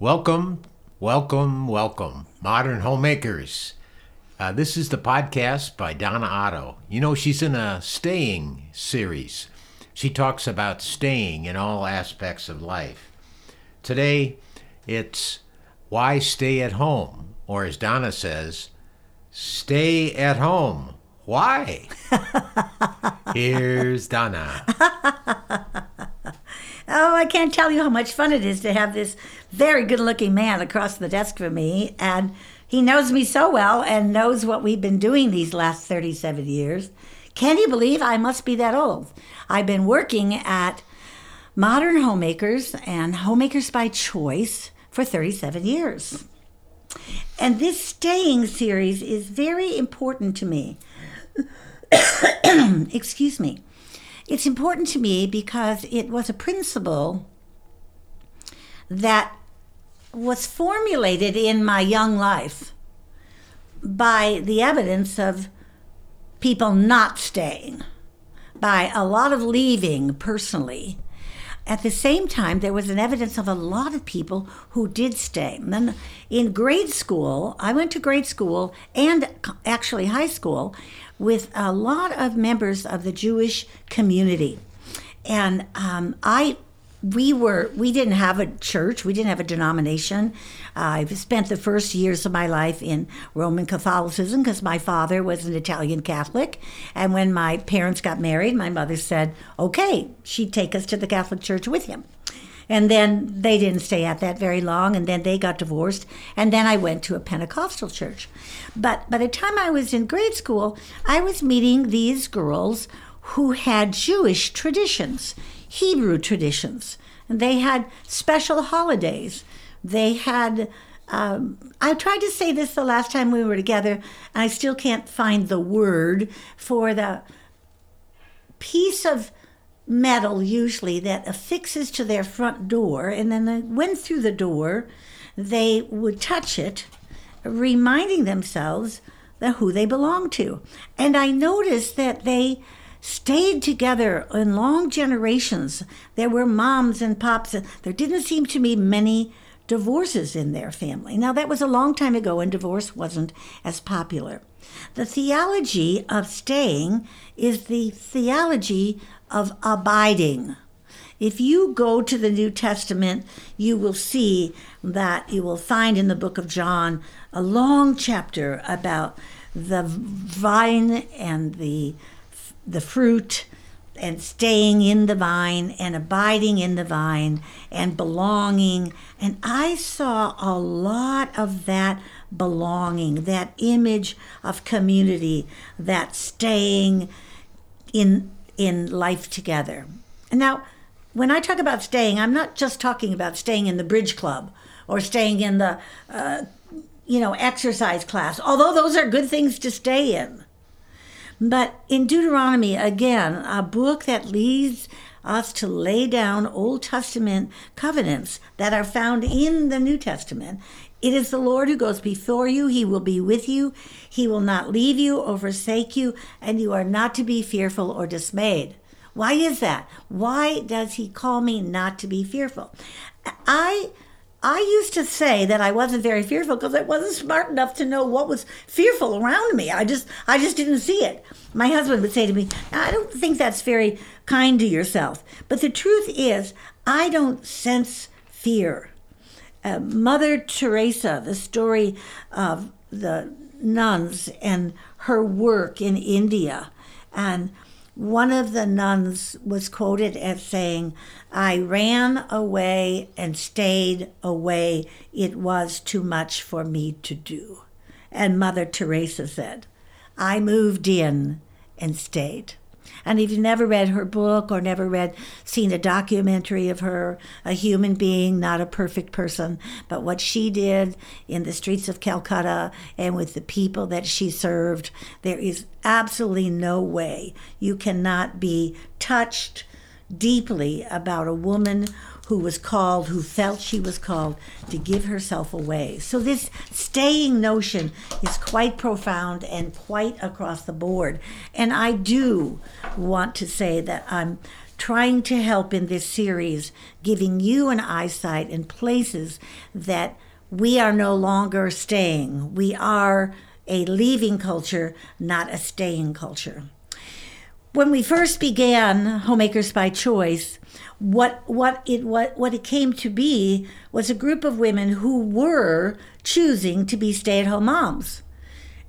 Welcome, Modern Homemakers. This is the podcast by Donna Otto. You know, she's in a staying series. She talks about staying in all aspects of life. Today, it's why stay at home, or as Donna says, stay at home. Why? Here's Donna. Oh, I can't tell you how much fun it is to have this very good-looking man across the desk from me, and he knows me so well and knows what we've been doing these last 37 years. Can you believe I must be that old? I've been working at Modern Homemakers and Homemakers by Choice for 37 years. And this staying series is very important to me. Excuse me. It's important to me because it was a principle that was formulated in my young life by the evidence of people not staying, by a lot of leaving personally. At the same time, there was an evidence of a lot of people who did stay. And in grade school, I went to grade school and actually high school with a lot of members of the Jewish community. And we didn't have a church, we didn't have a denomination. I spent the first years of my life in Roman Catholicism because my father was an Italian Catholic. And when my parents got married, my mother said, okay, she'd take us to the Catholic Church with him. And then they didn't stay at that very long, and then they got divorced, and then I went to a Pentecostal church. But by the time I was in grade school, I was meeting these girls who had Jewish traditions, Hebrew traditions, and they had special holidays. They had, I tried to say this the last time we were together, and I still can't find the word for the piece of metal usually that affixes to their front door, and then they went through the door, they would touch it, reminding themselves that who they belonged to. And I noticed that they stayed together in long generations. There were moms and pops. There didn't seem to me many divorces in their family. Now, that was a long time ago, and divorce wasn't as popular. The theology of staying is the theology of abiding. If you go to the New Testament, you will see that you will find in the book of John a long chapter about the vine and the fruit and staying in the vine and abiding in the vine and belonging. And I saw a lot of that belonging, that image of community, that staying in life together. And now, when I talk about staying, I'm not just talking about staying in the bridge club or staying in the, exercise class, although those are good things to stay in. But in Deuteronomy, again, a book that leads us to lay down Old Testament covenants that are found in the New Testament. It is the Lord who goes before you. He will be with you. He will not leave you or forsake you, and you are not to be fearful or dismayed. Why is that? Why does he call me not to be fearful? I used to say that I wasn't very fearful because I wasn't smart enough to know what was fearful around me. I just didn't see it. My husband would say to me, I don't think that's very kind to yourself. But the truth is, I don't sense fear. Mother Teresa, the story of the nuns and her work in India, and one of the nuns was quoted as saying, I ran away and stayed away. It was too much for me to do. And Mother Teresa said, I moved in and stayed. And if you've never read her book or seen a documentary of her, a human being, not a perfect person, but what she did in the streets of Calcutta and with the people that she served, there is absolutely no way you cannot be touched, deeply about a woman who was called, who felt she was called to give herself away. So this staying notion is quite profound and quite across the board. And I do want to say that I'm trying to help in this series, giving you an eyesight in places that we are no longer staying. We are a leaving culture, not a staying culture. When we first began Homemakers by Choice, what it came to be was a group of women who were choosing to be stay-at-home moms.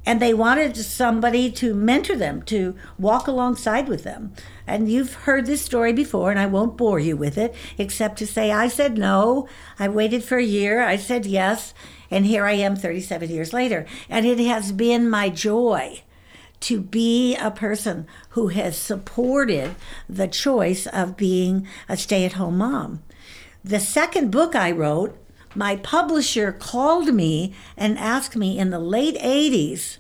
And they wanted somebody to mentor them, to walk alongside with them. And you've heard this story before, and I won't bore you with it, except to say, I said no, I waited for a year, I said yes, and here I am 37 years later. And it has been my joy to be a person who has supported the choice of being a stay-at-home mom. The second book I wrote, my publisher called me and asked me in the late 80s,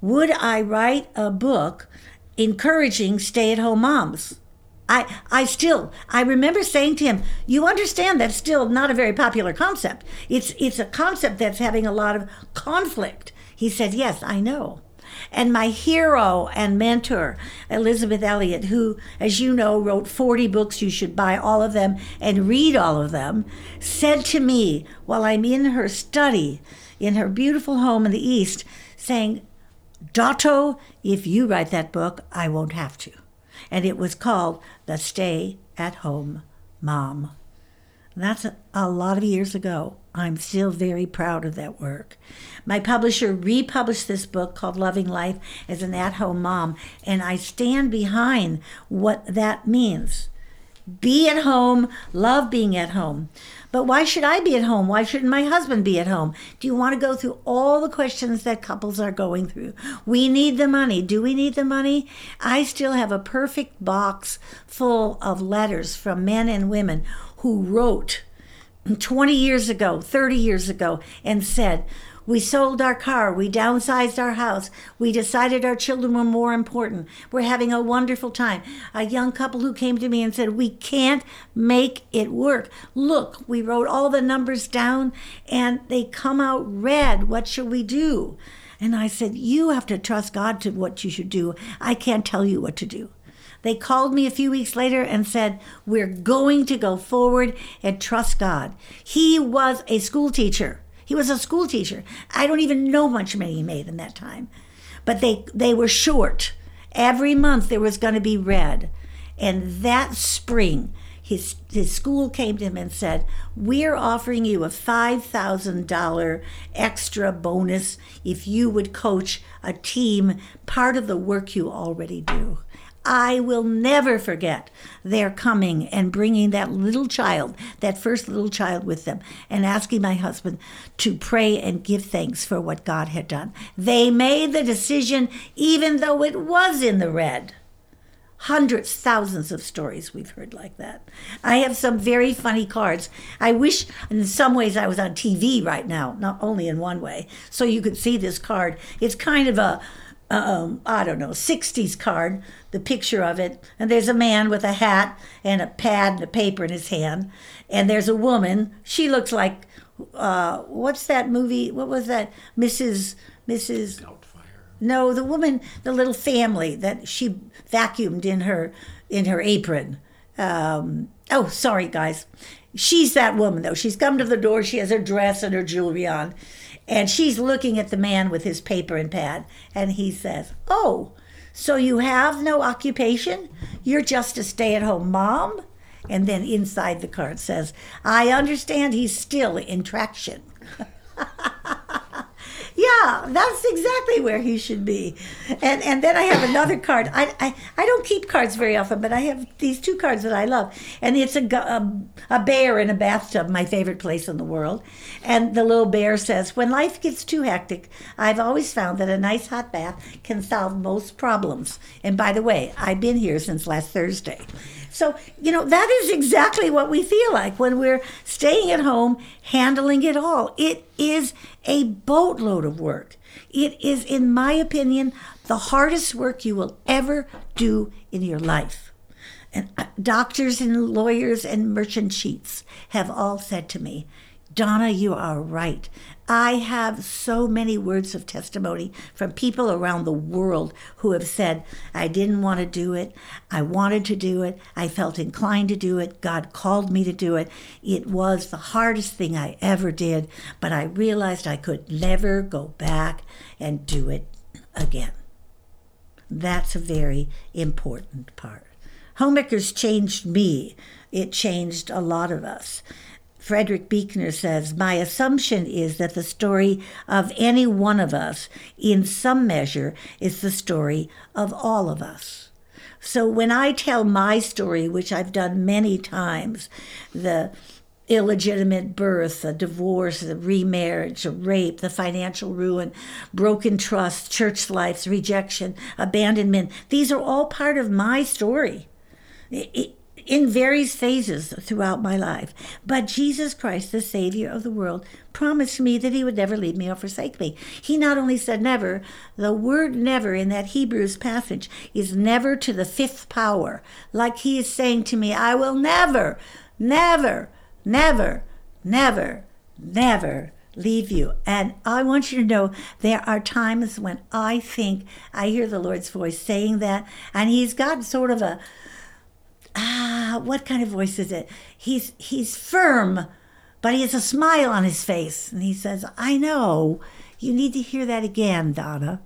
would I write a book encouraging stay-at-home moms? I remember saying to him, you understand that's still not a very popular concept. It's a concept that's having a lot of conflict. He said, yes, I know. And my hero and mentor, Elizabeth Elliot, who, as you know, wrote 40 books, you should buy all of them and read all of them, said to me while I'm in her study, in her beautiful home in the East, saying, Dotto, if you write that book, I won't have to. And it was called The Stay-at-Home Mom. And that's a lot of years ago. I'm still very proud of that work. My publisher republished this book called Loving Life as an At-Home Mom, and I stand behind what that means. Be at home, love being at home. But why should I be at home? Why shouldn't my husband be at home? Do you want to go through all the questions that couples are going through? We need the money. Do we need the money? I still have a perfect box full of letters from men and women who wrote 20 years ago, 30 years ago, and said, we sold our car, we downsized our house, we decided our children were more important, we're having a wonderful time. A young couple who came to me and said, we can't make it work. Look, we wrote all the numbers down and they come out red. What should we do? And I said, you have to trust God to what you should do. I can't tell you what to do. They called me a few weeks later and said, we're going to go forward and trust God. He was a school teacher. I don't even know how much money he made in that time. But they were short. Every month there was going to be red. And that spring, his school came to him and said, we're offering you a $5,000 extra bonus if you would coach a team, part of the work you already do. I will never forget their coming and bringing that little child, that first little child with them, and asking my husband to pray and give thanks for what God had done. They made the decision, even though it was in the red. Hundreds, thousands of stories we've heard like that. I have some very funny cards. I wish in some ways I was on TV right now, not only in one way, so you could see this card. It's kind of a 60s card, the picture of it. And there's a man with a hat and a pad and a paper in his hand. And there's a woman. She looks like, what's that movie? What was that? Mrs. Doubtfire. No, the woman, the little family that she vacuumed in her apron. Sorry, guys. She's that woman, though. She's come to the door. She has her dress and her jewelry on. And she's looking at the man with his paper and pad, and he says, oh, so you have no occupation? You're just a stay-at-home mom? And then inside the card says, I understand he's still in traction. Yeah, that's exactly where he should be. And then I have another card. I don't keep cards very often, but I have these two cards that I love. And it's a bear in a bathtub, my favorite place in the world. And the little bear says, when life gets too hectic, I've always found that a nice hot bath can solve most problems. And by the way, I've been here since last Thursday. So, that is exactly what we feel like when we're staying at home, handling it all. It is a boatload of work. It is, in my opinion, the hardest work you will ever do in your life. And doctors and lawyers and merchant chiefs have all said to me, Donna, you are right. I have so many words of testimony from people around the world who have said, I didn't want to do it. I wanted to do it. I felt inclined to do it. God called me to do it. It was the hardest thing I ever did, but I realized I could never go back and do it again. That's a very important part. Homemakers changed me. It changed a lot of us. Frederick Beekner says, my assumption is that the story of any one of us, in some measure, is the story of all of us. So when I tell my story, which I've done many times, the illegitimate birth, a divorce, a remarriage, a rape, the financial ruin, broken trust, church life, rejection, abandonment, these are all part of my story. In various phases throughout my life. But Jesus Christ, the Savior of the world, promised me that he would never leave me or forsake me. He not only said never, the word never in that Hebrews passage is never to the fifth power. Like he is saying to me, I will never, never, never, never, never leave you. And I want you to know there are times when I think I hear the Lord's voice saying that, and he's got sort of a, what kind of voice is it? He's firm, but he has a smile on his face. And he says, I know, you need to hear that again, Donna.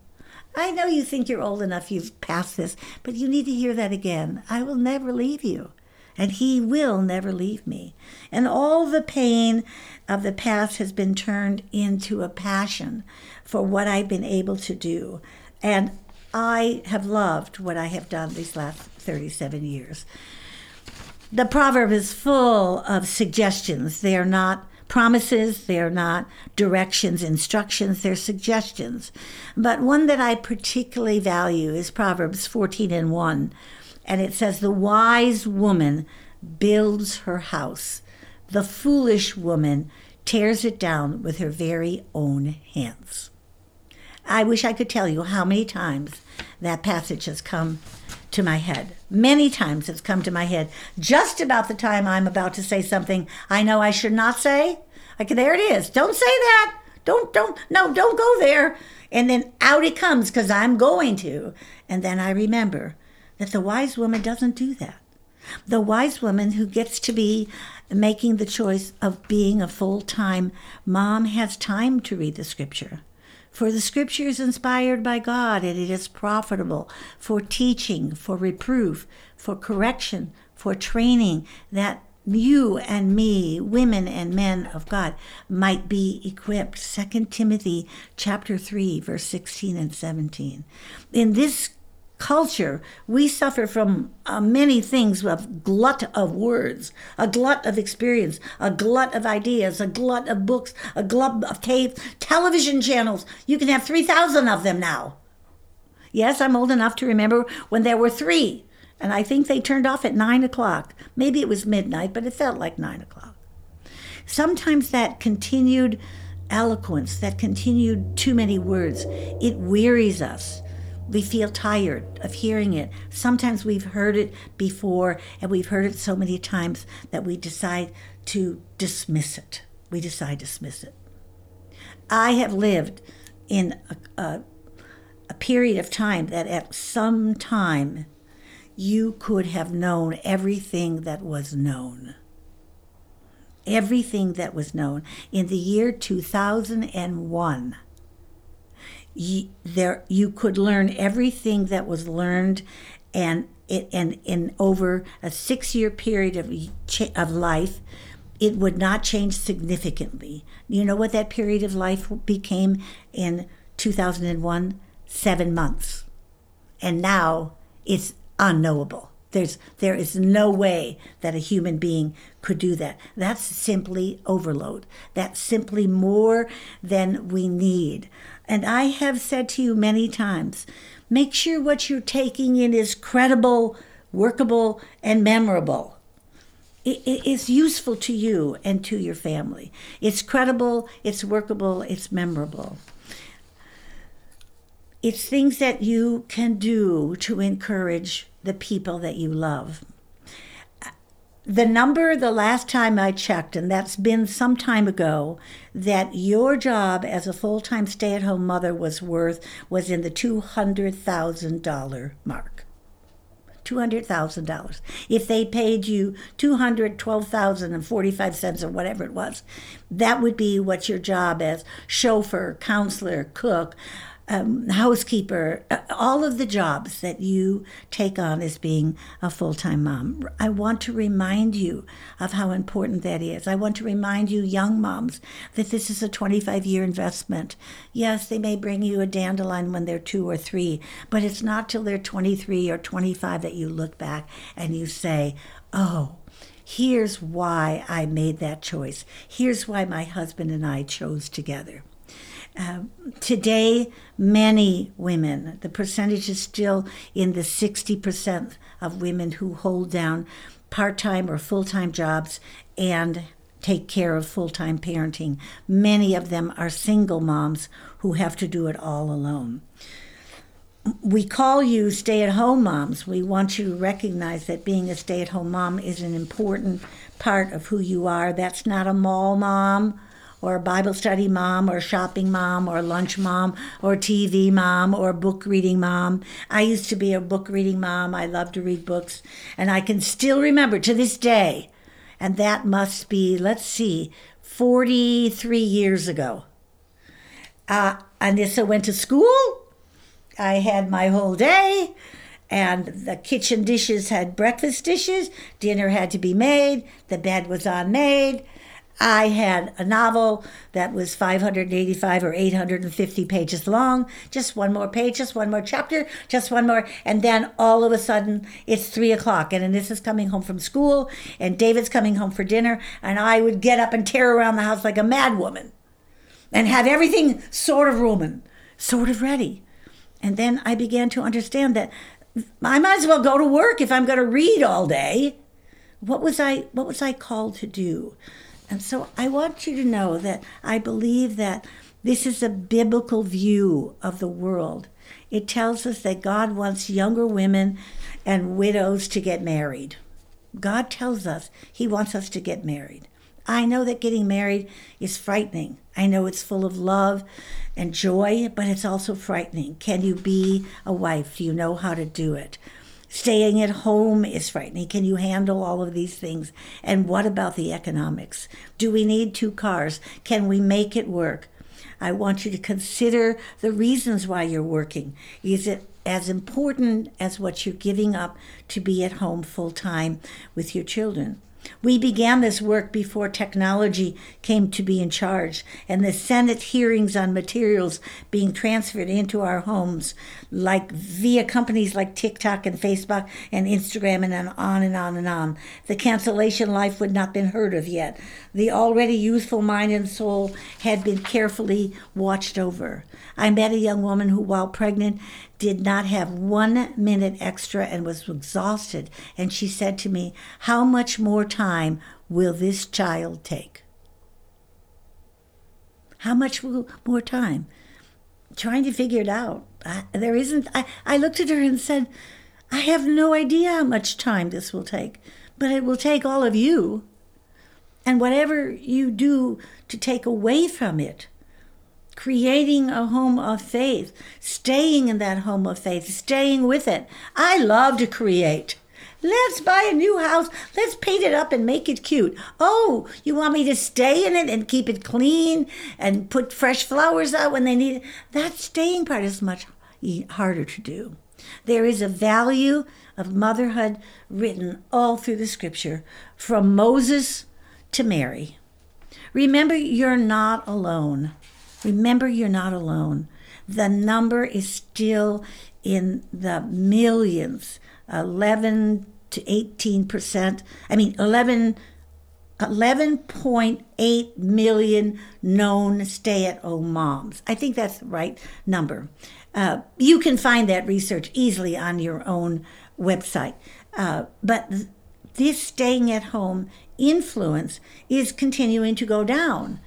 I know you think you're old enough, you've passed this, but you need to hear that again. I will never leave you. And he will never leave me. And all the pain of the past has been turned into a passion for what I've been able to do. And I have loved what I have done these last 37 years. The proverb is full of suggestions. They are not promises, they are not directions, instructions, they're suggestions. But one that I particularly value is Proverbs 14:1. And it says, the wise woman builds her house. The foolish woman tears it down with her very own hands. I wish I could tell you how many times that passage has come to my head. Many times it's come to my head. Just about the time I'm about to say something I know I should not say. Like, there it is. Don't say that. Don't go there. And then out it comes because I'm going to. And then I remember that the wise woman doesn't do that. The wise woman who gets to be making the choice of being a full-time mom has time to read the scripture. For the scripture is inspired by God, and it is profitable for teaching, for reproof, for correction, for training, that you and me, women and men of God, might be equipped. 2 Timothy chapter 3, verse 16 and 17. In this culture, we suffer from many things. We have a glut of words, a glut of experience, a glut of ideas, a glut of books, a glut of tapes, television channels. You can have 3,000 of them now. Yes, I'm old enough to remember when there were 3, and I think they turned off at 9 o'clock. Maybe it was midnight, but it felt like 9 o'clock. Sometimes that continued eloquence, that continued too many words, it wearies us. We feel tired of hearing it. Sometimes we've heard it before, and we've heard it so many times that we decide to dismiss it. I have lived in a period of time that at some time you could have known everything that was known. In the year 2001, you could learn everything that was learned, and over a 6-year period of life, it would not change significantly. You know what that period of life became in 2001? 7 months. And now it's unknowable. There is no way that a human being could do that. That's simply overload. That's simply more than we need. And I have said to you many times, make sure what you're taking in is credible, workable, and memorable. It's useful to you and to your family. It's credible, it's workable, it's memorable. It's things that you can do to encourage the people that you love. The number the last time I checked, and that's been some time ago, that your job as a full-time stay-at-home mother was in the $200,000 mark. $200,000. If they paid you $212,045 or whatever it was, that would be what your job as chauffeur, counselor, cook, housekeeper, all of the jobs that you take on as being a full-time mom. I want to remind you of how important that is. I want to remind you, young moms, that this is a 25-year investment. Yes, they may bring you a dandelion when they're 2 or 3, but it's not till they're 23 or 25 that you look back and you say, oh, here's why I made that choice. Here's why my husband and I chose together. Today, many women, the percentage is still in the 60% of women who hold down part-time or full-time jobs and take care of full-time parenting. Many of them are single moms who have to do it all alone. We call you stay-at-home moms. We want you to recognize that being a stay-at-home mom is an important part of who you are. That's not a mall mom, or a Bible study mom, or shopping mom, or lunch mom, or TV mom, or book reading mom. I used to be a book reading mom. I loved to read books, and I can still remember to this day, and that must be, 43 years ago. And this I went to school. I had my whole day, and the kitchen dishes had breakfast dishes. Dinner had to be made. The bed was unmade. I had a novel that was 585 or 850 pages long. Just one more page, just one more chapter, just one more. And then all of a sudden, it's 3 o'clock. And Anissa is coming home from school, and David's coming home for dinner. And I would get up and tear around the house like a mad woman and have everything sort of ready. And then I began to understand that I might as well go to work if I'm going to read all day. What was I called to do? And so I want you to know that I believe that this is a biblical view of the world. It tells us that God wants younger women and widows to get married. God tells us he wants us to get married. I know that getting married is frightening. I know it's full of love and joy, but it's also frightening. Can you be a wife? Do you know how to do it? Staying at home is frightening. Can you handle all of these things? And what about the economics? Do we need 2 cars? Can we make it work? I want you to consider the reasons why you're working. Is it as important as what you're giving up to be at home full time with your children? We began this work before technology came to be in charge, and the Senate hearings on materials being transferred into our homes via companies like TikTok and Facebook and Instagram and on and on and on. The cancellation life would not have been heard of yet. The already youthful mind and soul had been carefully watched over. I met a young woman who, while pregnant, did not have 1 minute extra and was exhausted. And she said to me, "How much more time will this child take? How much more time?" Trying to figure it out. I looked at her and said, "I have no idea how much time this will take, but it will take all of you. And whatever you do to take away from it, creating a home of faith, staying in that home of faith, staying with it." I love to create. Let's buy a new house. Let's paint it up and make it cute. Oh, you want me to stay in it and keep it clean and put fresh flowers out when they need it? That staying part is much harder to do. There is a value of motherhood written all through the scripture, from Moses to Mary. Remember, you're not alone. Remember, you're not alone. The number is still in the millions, 11.8 million known stay-at-home moms. I think that's the right number. You can find that research easily on your own website. But this staying-at-home influence is continuing to go down,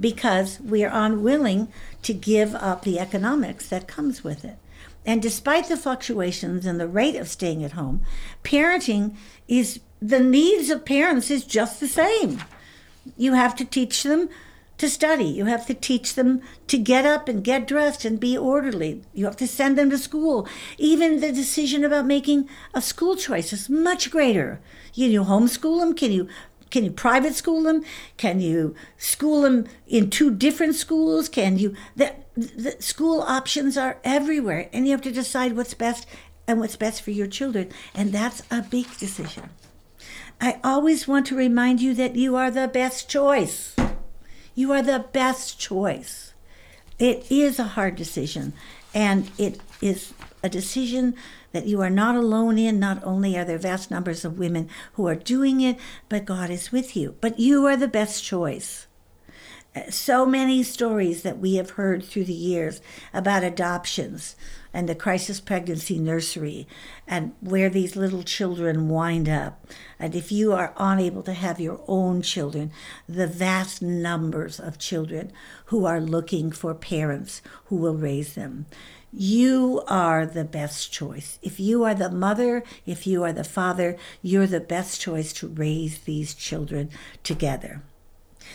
because we are unwilling to give up the economics that comes with it. And despite the fluctuations in the rate of staying at home, parenting is the needs of parents is just the same. You have to teach them to study. You have to teach them to get up and get dressed and be orderly. You have to send them to school. Even the decision about making a school choice is much greater. Can you homeschool them? Can you private school them? Can you school them in two different schools? Can you? The school options are everywhere, and you have to decide what's best and what's best for your children, and that's a big decision. I always want to remind you that you are the best choice. You are the best choice. It is a hard decision, and it is a decision that you are not alone in. Not only are there vast numbers of women who are doing it, but God is with you. But you are the best choice. So many stories that we have heard through the years about adoptions and the crisis pregnancy nursery and where these little children wind up. And if you are unable to have your own children, the vast numbers of children who are looking for parents who will raise them. You are the best choice. If you are the mother, if you are the father, you're the best choice to raise these children together.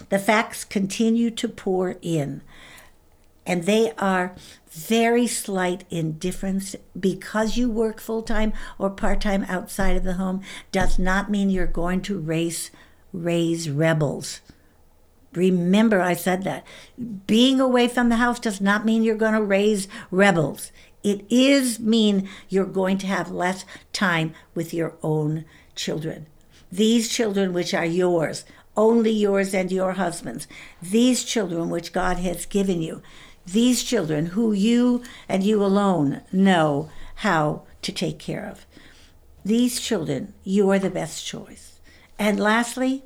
The facts continue to pour in, and they are very slight in difference. Because you work full-time or part-time outside of the home does not mean you're going to raise rebels. Remember, I said that. Being away from the house does not mean you're going to raise rebels. It is mean you're going to have less time with your own children. These children, which are yours, only yours and your husband's, these children which God has given you, these children who you and you alone know how to take care of. These children, you are the best choice. And lastly,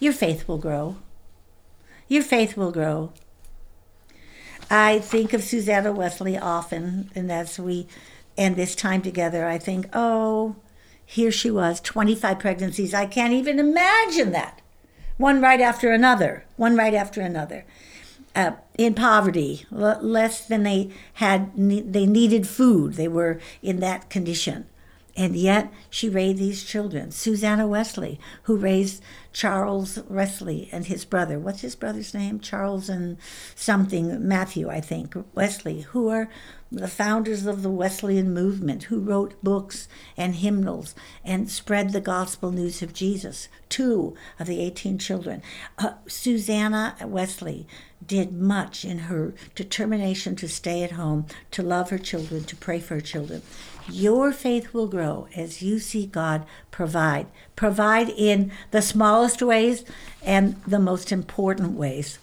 your faith will grow. Your faith will grow. I think of Susanna Wesley often, and as we end this time together, I think, oh, here she was, 25 pregnancies. I can't even imagine that. One right after another, one right after another. In poverty, less than they had, they needed food. They were in that condition. And yet she raised these children. Susanna Wesley, who raised Charles Wesley and his brother. What's his brother's name? Charles and something, Matthew, I think, Wesley, who are the founders of the Wesleyan movement, who wrote books and hymnals and spread the gospel news of Jesus. 2 of the 18 children. Susanna Wesley did much in her determination to stay at home, to love her children, to pray for her children. Your faith will grow as you see God provide. Provide in the smallest ways and the most important ways.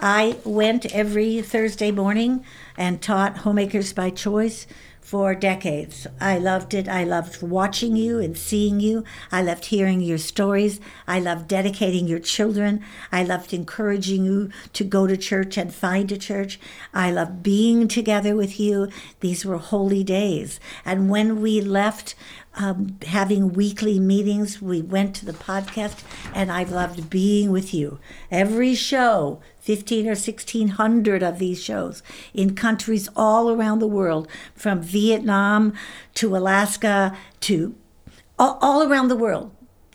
I went every Thursday morning and taught Homemakers by Choice for decades. I loved it. I loved watching you and seeing you. I loved hearing your stories. I loved dedicating your children. I loved encouraging you to go to church and find a church. I loved being together with you. These were holy days. And when we left having weekly meetings, we went to the podcast, and I've loved being with you. Every show, 15 or 1,600 of these shows in countries all around the world, from Vietnam to Alaska to all around the world.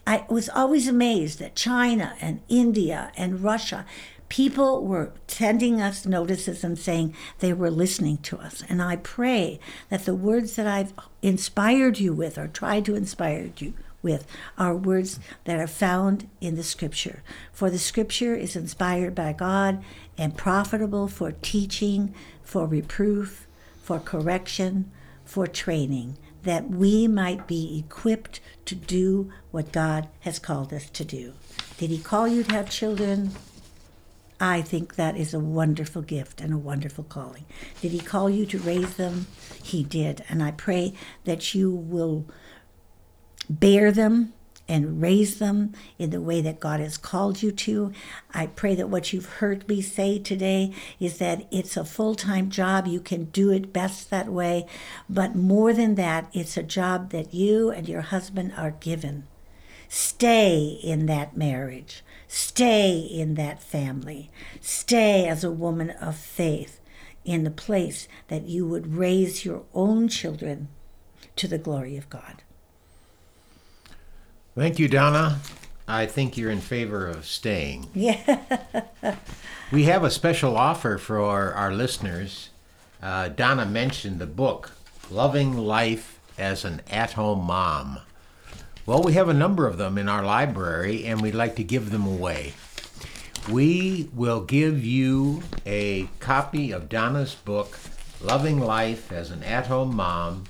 I was always amazed that China and India and Russia, people were sending us notices and saying they were listening to us. And I pray that the words that I've inspired you with or tried to inspire you with are words that are found in the Scripture. For the Scripture is inspired by God and profitable for teaching, for reproof, for correction, for training, that we might be equipped to do what God has called us to do. Did He call you to have children? I think that is a wonderful gift and a wonderful calling. Did He call you to raise them? He did. And I pray that you will bear them and raise them in the way that God has called you to. I pray that what you've heard me say today is that it's a full-time job. You can do it best that way. But more than that, it's a job that you and your husband are given. Stay in that marriage. Stay in that family. Stay as a woman of faith in the place that you would raise your own children to the glory of God. Thank you, Donna. I think you're in favor of staying. Yeah. We have a special offer for our listeners. Donna mentioned the book, Loving Life as an At-Home Mom. Well, we have a number of them in our library, and we'd like to give them away. We will give you a copy of Donna's book, Loving Life as an At-Home Mom,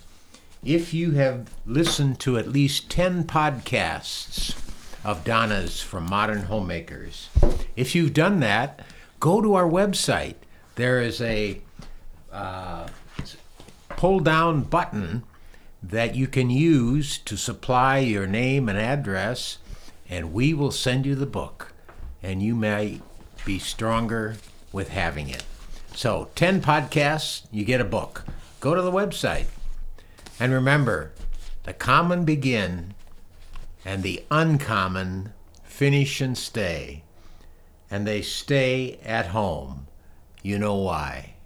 if you have listened to at least 10 podcasts of Donna's from Modern Homemakers. If you've done that, go to our website. There is a pull-down button that you can use to supply your name and address, and we will send you the book. And you may be stronger with having it. So 10 podcasts, you get a book. Go to the website. And remember, the common begin and the uncommon finish and stay. And they stay at home. You know why.